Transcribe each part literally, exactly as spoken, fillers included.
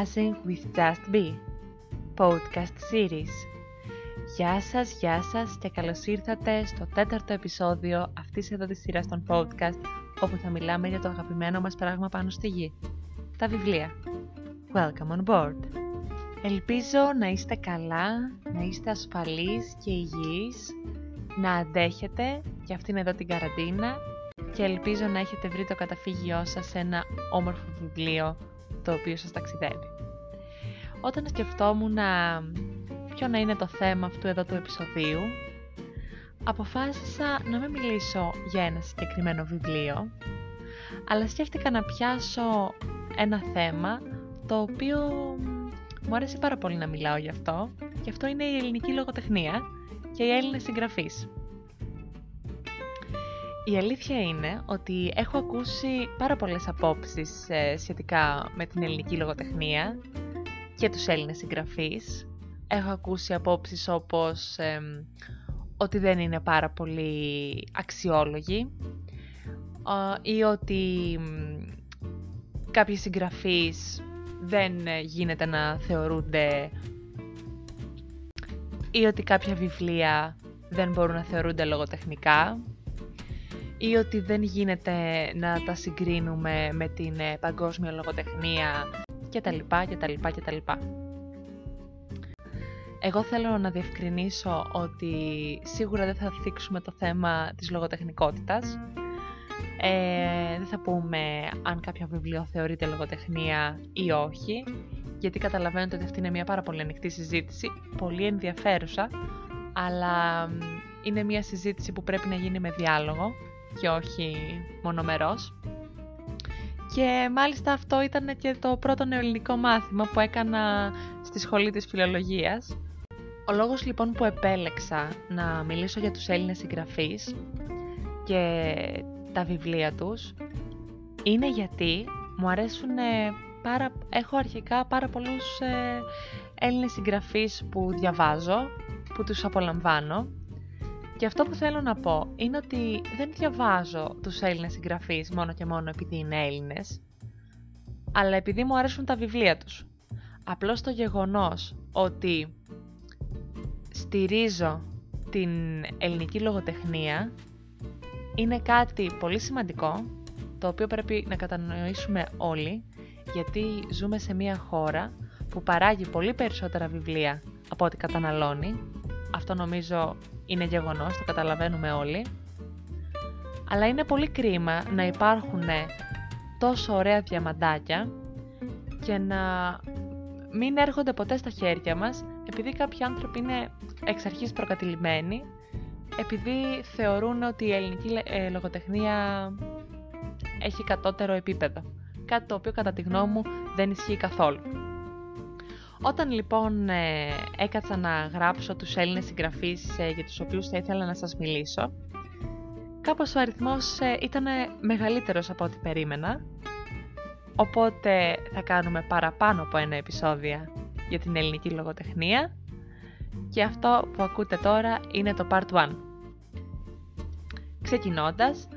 Buzzing with Just B Podcast Series. Γεια σας, γεια σας και καλώς ήρθατε στο τέταρτο επεισόδιο αυτής εδώ της σειράς των podcast, όπου θα μιλάμε για το αγαπημένο μας πράγμα πάνω στη γη, τα βιβλία. Welcome on board. Ελπίζω να είστε καλά, να είστε ασφαλείς και υγιείς, να αντέχετε και αυτήν εδώ την καραντίνα και ελπίζω να έχετε βρει το καταφύγιό σας σε ένα όμορφο βιβλίο το οποίο σας ταξιδεύει. Όταν σκεφτόμουν να... ποιο να είναι το θέμα αυτού εδώ του επεισοδίου, αποφάσισα να μην μιλήσω για ένα συγκεκριμένο βιβλίο, αλλά σκέφτηκα να πιάσω ένα θέμα το οποίο μου αρέσει πάρα πολύ να μιλάω γι' αυτό, και αυτό είναι η ελληνική λογοτεχνία και οι Έλληνες συγγραφείς. Η αλήθεια είναι ότι έχω ακούσει πάρα πολλές απόψεις ε, σχετικά με την ελληνική λογοτεχνία και τους Έλληνες συγγραφείς. Έχω ακούσει απόψεις όπως ε, ότι δεν είναι πάρα πολύ αξιόλογοι ε, ή ότι κάποιοι συγγραφείς δεν γίνεται να θεωρούνται ή ότι κάποια βιβλία δεν μπορούν να θεωρούνται λογοτεχνικά ή ότι δεν γίνεται να τα συγκρίνουμε με την παγκόσμια λογοτεχνία κτλ. κτλ, κτλ. Εγώ θέλω να διευκρινίσω ότι σίγουρα δεν θα θίξουμε το θέμα της λογοτεχνικότητας. Ε, δεν θα πούμε αν κάποιο βιβλίο θεωρείται λογοτεχνία ή όχι, γιατί καταλαβαίνετε ότι αυτή είναι μια πάρα πολύ ανοιχτή συζήτηση, πολύ ενδιαφέρουσα, αλλά είναι μια συζήτηση που πρέπει να γίνει με διάλογο και όχι μονομερός. Και μάλιστα αυτό ήταν και το πρώτο νεοελληνικό μάθημα που έκανα στη σχολή της φιλολογίας. Ο λόγος λοιπόν που επέλεξα να μιλήσω για τους Έλληνες συγγραφείς και τα βιβλία τους είναι γιατί μου αρέσουν πάρα... έχω αρχικά πάρα πολλούς ε, Έλληνες συγγραφείς που διαβάζω, που τους απολαμβάνω. Και αυτό που θέλω να πω είναι ότι δεν διαβάζω τους Έλληνες συγγραφείς μόνο και μόνο επειδή είναι Έλληνες, αλλά επειδή μου αρέσουν τα βιβλία τους. Απλώς το γεγονός ότι στηρίζω την ελληνική λογοτεχνία είναι κάτι πολύ σημαντικό, το οποίο πρέπει να κατανοήσουμε όλοι, γιατί ζούμε σε μια χώρα που παράγει πολύ περισσότερα βιβλία από ό,τι καταναλώνει. Αυτό νομίζω είναι γεγονός, το καταλαβαίνουμε όλοι. Αλλά είναι πολύ κρίμα να υπάρχουν τόσο ωραία διαμαντάκια και να μην έρχονται ποτέ στα χέρια μας, επειδή κάποιοι άνθρωποι είναι εξ αρχής προκατηλημένοι, επειδή θεωρούν ότι η ελληνική λογοτεχνία έχει κατώτερο επίπεδο. Κάτι το οποίο κατά τη γνώμη μου δεν ισχύει καθόλου. Όταν λοιπόν ε, έκατσα να γράψω τους Έλληνες συγγραφείς ε, για τους οποίους θα ήθελα να σας μιλήσω, κάπως ο αριθμός ε, ήταν μεγαλύτερος από ό,τι περίμενα, οπότε θα κάνουμε παραπάνω από ένα επεισόδιο για την ελληνική λογοτεχνία και αυτό που ακούτε τώρα είναι το Part one. Ξεκινώντας,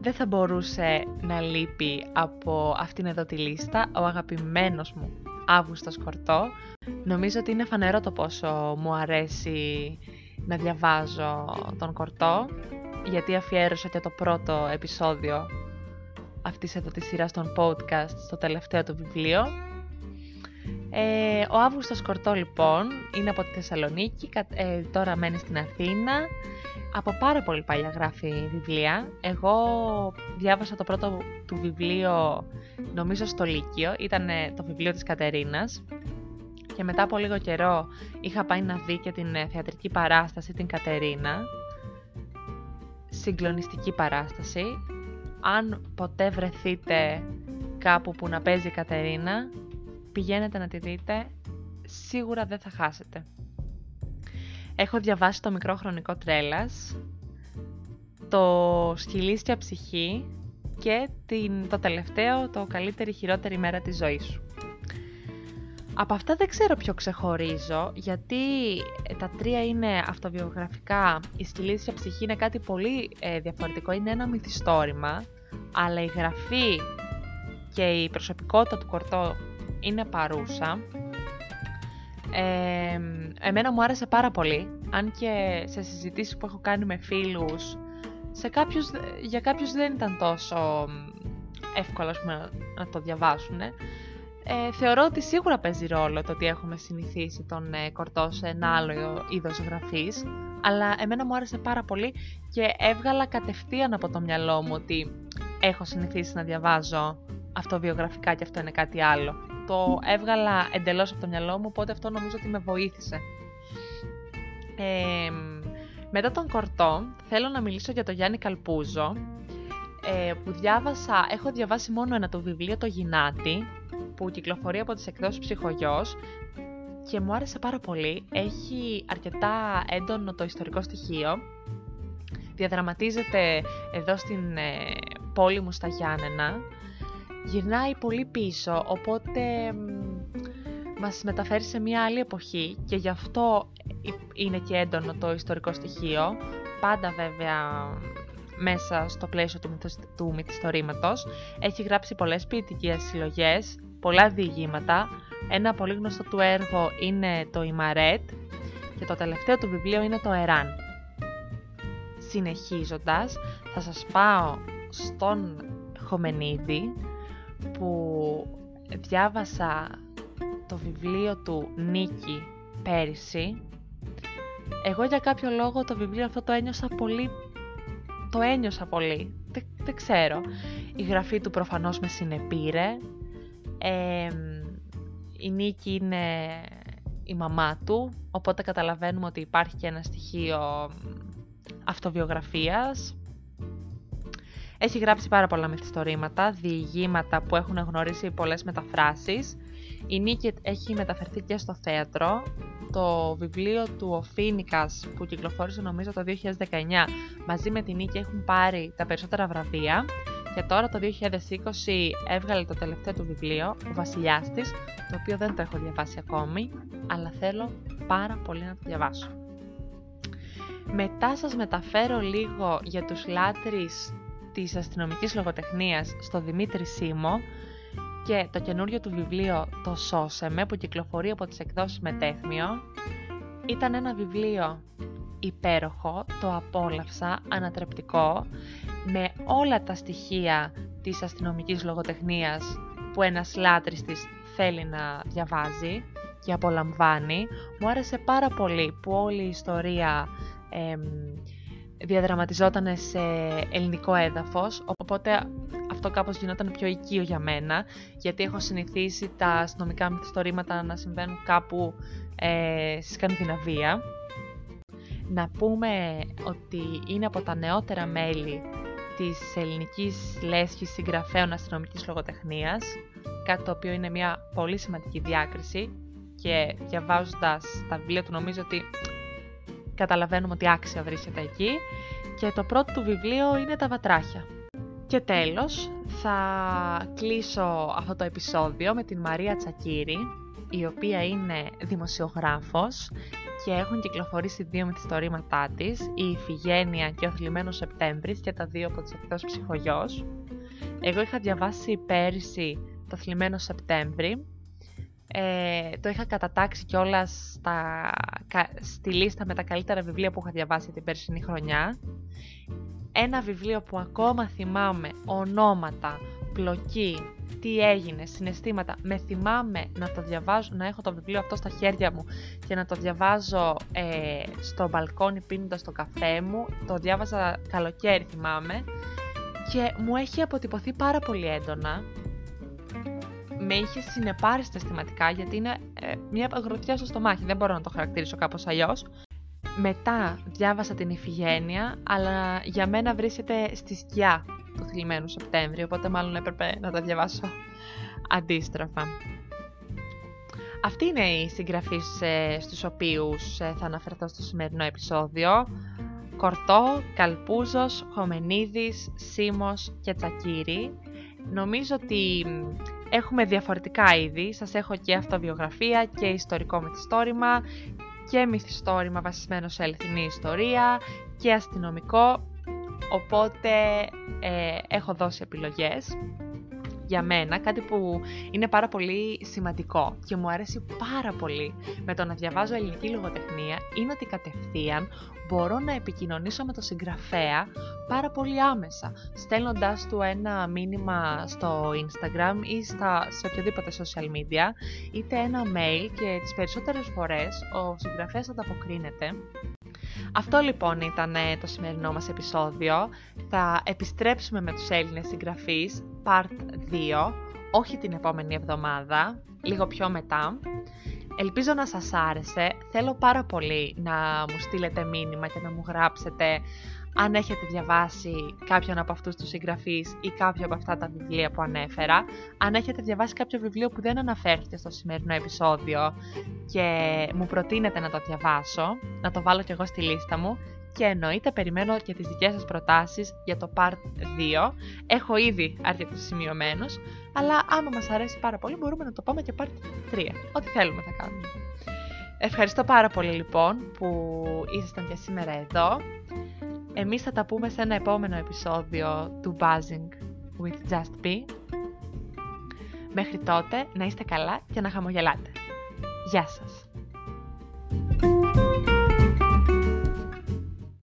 δεν θα μπορούσε να λείπει από αυτήν εδώ τη λίστα ο αγαπημένος μου Αύγουστος Κορτό. Νομίζω ότι είναι φανερό το πόσο μου αρέσει να διαβάζω τον Κορτό, γιατί αφιέρωσα και το πρώτο επεισόδιο αυτής εδώ της σειράς των podcast στο τελευταίο του βιβλίο. Ε, ο Αύγουστος Κορτό λοιπόν είναι από τη Θεσσαλονίκη, ε, τώρα μένει στην Αθήνα. Από πάρα πολύ παλιά γράφει βιβλία. Εγώ διάβασα το πρώτο του βιβλίο νομίζω στο Λύκειο, ήταν το βιβλίο της Κατερίνας, και μετά από λίγο καιρό είχα πάει να δει και την θεατρική παράσταση, την Κατερίνα. Συγκλονιστική παράσταση. Αν ποτέ βρεθείτε κάπου που να παίζει η Κατερίνα, πηγαίνετε να τη δείτε, σίγουρα δεν θα χάσετε. Έχω διαβάσει το Μικρό Χρονικό Τρέλας, το Σκυλίσια Ψυχή και την, το τελευταίο, το Καλύτερη, χειρότερη μέρα της ζωής σου. Από αυτά δεν ξέρω ποιο ξεχωρίζω, γιατί τα τρία είναι αυτοβιογραφικά. Η Σκυλίσια Ψυχή είναι κάτι πολύ ε, διαφορετικό, είναι ένα μυθιστόρημα, αλλά η γραφή και η προσωπικότητα του Κορτό είναι παρούσα. Ε, εμένα μου άρεσε πάρα πολύ, αν και σε συζητήσεις που έχω κάνει με φίλους, σε κάποιους, για κάποιους δεν ήταν τόσο εύκολο ας πούμε, να το διαβάσουν. Ε. Ε, θεωρώ ότι σίγουρα παίζει ρόλο το ότι έχουμε συνηθίσει τον ε, Κορτό σε ένα άλλο είδος γραφής, αλλά εμένα μου άρεσε πάρα πολύ και έβγαλα κατευθείαν από το μυαλό μου ότι έχω συνηθίσει να διαβάζω αυτοβιογραφικά και αυτό είναι κάτι άλλο. Το έβγαλα εντελώς από το μυαλό μου, οπότε αυτό νομίζω ότι με βοήθησε. Ε, μετά τον Κορτό θέλω να μιλήσω για τον Γιάννη Καλπούζο, ε, που διάβασα, έχω διαβάσει μόνο ένα το βιβλίο, το Γυνάτι, που κυκλοφορεί από τις εκδόσεις Ψυχογιός και μου άρεσε πάρα πολύ. Έχει αρκετά έντονο το ιστορικό στοιχείο. Διαδραματίζεται εδώ στην ε, πόλη μου στα Γιάννενα. Γυρνάει πολύ πίσω, οπότε ε, μας μεταφέρει σε μια άλλη εποχή και γι' αυτό είναι και έντονο το ιστορικό στοιχείο. Πάντα βέβαια μέσα στο πλαίσιο του, μυθο, του μυθιστορήματος. Έχει γράψει πολλές ποιητικές συλλογές, πολλά διηγήματα. Ένα πολύ γνωστό του έργο είναι το «Η Μαρέτ» και το τελευταίο του βιβλίο είναι το «ΕΡΑΝ». Συνεχίζοντας, θα σας πάω στον Χωμενίδη, που διάβασα το βιβλίο του «Νίκη» πέρυσι. Εγώ για κάποιο λόγο το βιβλίο αυτό το ένιωσα πολύ, το ένιωσα πολύ, δεν, δεν ξέρω. Η γραφή του προφανώς με συνεπήρε. Ε, η Νίκη είναι η μαμά του, οπότε καταλαβαίνουμε ότι υπάρχει και ένα στοιχείο αυτοβιογραφίας. Έχει γράψει πάρα πολλά μυθιστορήματα, διηγήματα που έχουν γνωρίσει πολλές μεταφράσεις. Η Νίκη έχει μεταφερθεί και στο θέατρο. Το βιβλίο του Οφήνικας που κυκλοφόρησε νομίζω το δύο χιλιάδες δεκαεννιά μαζί με τη Νίκη έχουν πάρει τα περισσότερα βραβεία. Και τώρα το δύο χιλιάδες είκοσι έβγαλε το τελευταίο του βιβλίο, Ο Βασιλιάς της, το οποίο δεν το έχω διαβάσει ακόμη, αλλά θέλω πάρα πολύ να το διαβάσω. Μετά σας μεταφέρω λίγο για τους λάτρεις της αστυνομικής λογοτεχνίας στο Δημήτρη Σίμο και το καινούριο του βιβλίο «Το Σώσεμε» που κυκλοφορεί από τις εκδόσεις Μετέχμιο. Ήταν ένα βιβλίο υπέροχο, το απόλαυσα, ανατρεπτικό, με όλα τα στοιχεία της αστυνομικής λογοτεχνίας που ένας λάτρης της θέλει να διαβάζει και απολαμβάνει. Μου άρεσε πάρα πολύ που όλη η ιστορία ε, διαδραματιζόταν σε ελληνικό έδαφος, οπότε αυτό κάπως γινόταν πιο οικείο για μένα, γιατί έχω συνηθίσει τα αστυνομικά μυθιστορήματα να συμβαίνουν κάπου ε, στη Σκανδιναβία. Να πούμε ότι είναι από τα νεότερα μέλη της ελληνικής λέσχης συγγραφέων αστυνομικής λογοτεχνίας, κάτι το οποίο είναι μια πολύ σημαντική διάκριση και διαβάζοντας τα βιβλία του νομίζω ότι καταλαβαίνουμε ότι άξια βρίσκεται εκεί και το πρώτο του βιβλίο είναι «Τα βατράχια». Και τέλος θα κλείσω αυτό το επεισόδιο με την Μαρία Τσακίρη, η οποία είναι δημοσιογράφος και έχουν κυκλοφορήσει δύο μυθιστορήματά της, η Ιφιγένεια και ο θλιμμένος Σεπτέμβρης και τα δύο από τις εκδόσεις Ψυχογιός. Εγώ είχα διαβάσει πέρυσι το θλιμμένο Σεπτέμβρη, ε, το είχα κατατάξει κιόλας στα, στη λίστα με τα καλύτερα βιβλία που είχα διαβάσει την περσινή χρονιά. Ένα βιβλίο που ακόμα θυμάμαι ονόματα, πλοκή, τι έγινε, συναισθήματα. Με θυμάμαι να το διαβάζω, να έχω το βιβλίο αυτό στα χέρια μου και να το διαβάζω ε, στο μπαλκόνι πίνοντας το καφέ μου. Το διάβαζα καλοκαίρι θυμάμαι και μου έχει αποτυπωθεί πάρα πολύ έντονα. Με είχε συνεπάρει συναισθηματικά γιατί είναι ε, μια γροθιά στο στομάχι, δεν μπορώ να το χαρακτηρίσω κάπως αλλιώς. Μετά διάβασα την Ιφιγένεια, αλλά για μένα βρίσκεται στη σκιά του θλιμμένου Σεπτέμβρη, οπότε μάλλον έπρεπε να τα διαβάσω αντίστροφα. Αυτή είναι η συγγραφή στους οποίους θα αναφερθώ στο σημερινό επεισόδιο. Κορτό, Καλπούζος, Χωμενίδης, Σίμος και Τσακίρη. Νομίζω ότι έχουμε διαφορετικά είδη. Σας έχω και αυτοβιογραφία και ιστορικό μυθιστόρημα και μυθιστόρημα βασισμένο σε αληθινή ιστορία και αστυνομικό. Οπότε ε, έχω δώσει επιλογές για μένα κάτι που είναι πάρα πολύ σημαντικό και μου αρέσει πάρα πολύ με το να διαβάζω ελληνική λογοτεχνία είναι ότι κατευθείαν μπορώ να επικοινωνήσω με τον συγγραφέα πάρα πολύ άμεσα, στέλνοντάς του ένα μήνυμα στο Instagram ή στα, σε οποιοδήποτε social media, είτε ένα mail και τις περισσότερες φορές ο συγγραφέας ανταποκρίνεται. Αυτό λοιπόν ήταν το σημερινό μας επεισόδιο. Θα επιστρέψουμε με τους Έλληνες συγγραφείς Part δύο, όχι την επόμενη εβδομάδα, λίγο πιο μετά. Ελπίζω να σας άρεσε. Θέλω πάρα πολύ να μου στείλετε μήνυμα και να μου γράψετε αν έχετε διαβάσει κάποιον από αυτούς τους συγγραφείς ή κάποιο από αυτά τα βιβλία που ανέφερα. Αν έχετε διαβάσει κάποιο βιβλίο που δεν αναφέρθηκε στο σημερινό επεισόδιο και μου προτείνετε να το διαβάσω, να το βάλω κι εγώ στη λίστα μου. Και εννοείται περιμένω και τις δικές σας προτάσεις για το Part δύο. Έχω ήδη αρκετά σημειωμένους, αλλά άμα μας αρέσει πάρα πολύ μπορούμε να το πάμε και Part τρία. Ό,τι θέλουμε θα κάνουμε. Ευχαριστώ πάρα πολύ λοιπόν που ήσασταν και σήμερα εδώ. Εμείς θα τα πούμε σε ένα επόμενο επεισόδιο του Buzzing with Just B. Μέχρι τότε να είστε καλά και να χαμογελάτε. Γεια σας!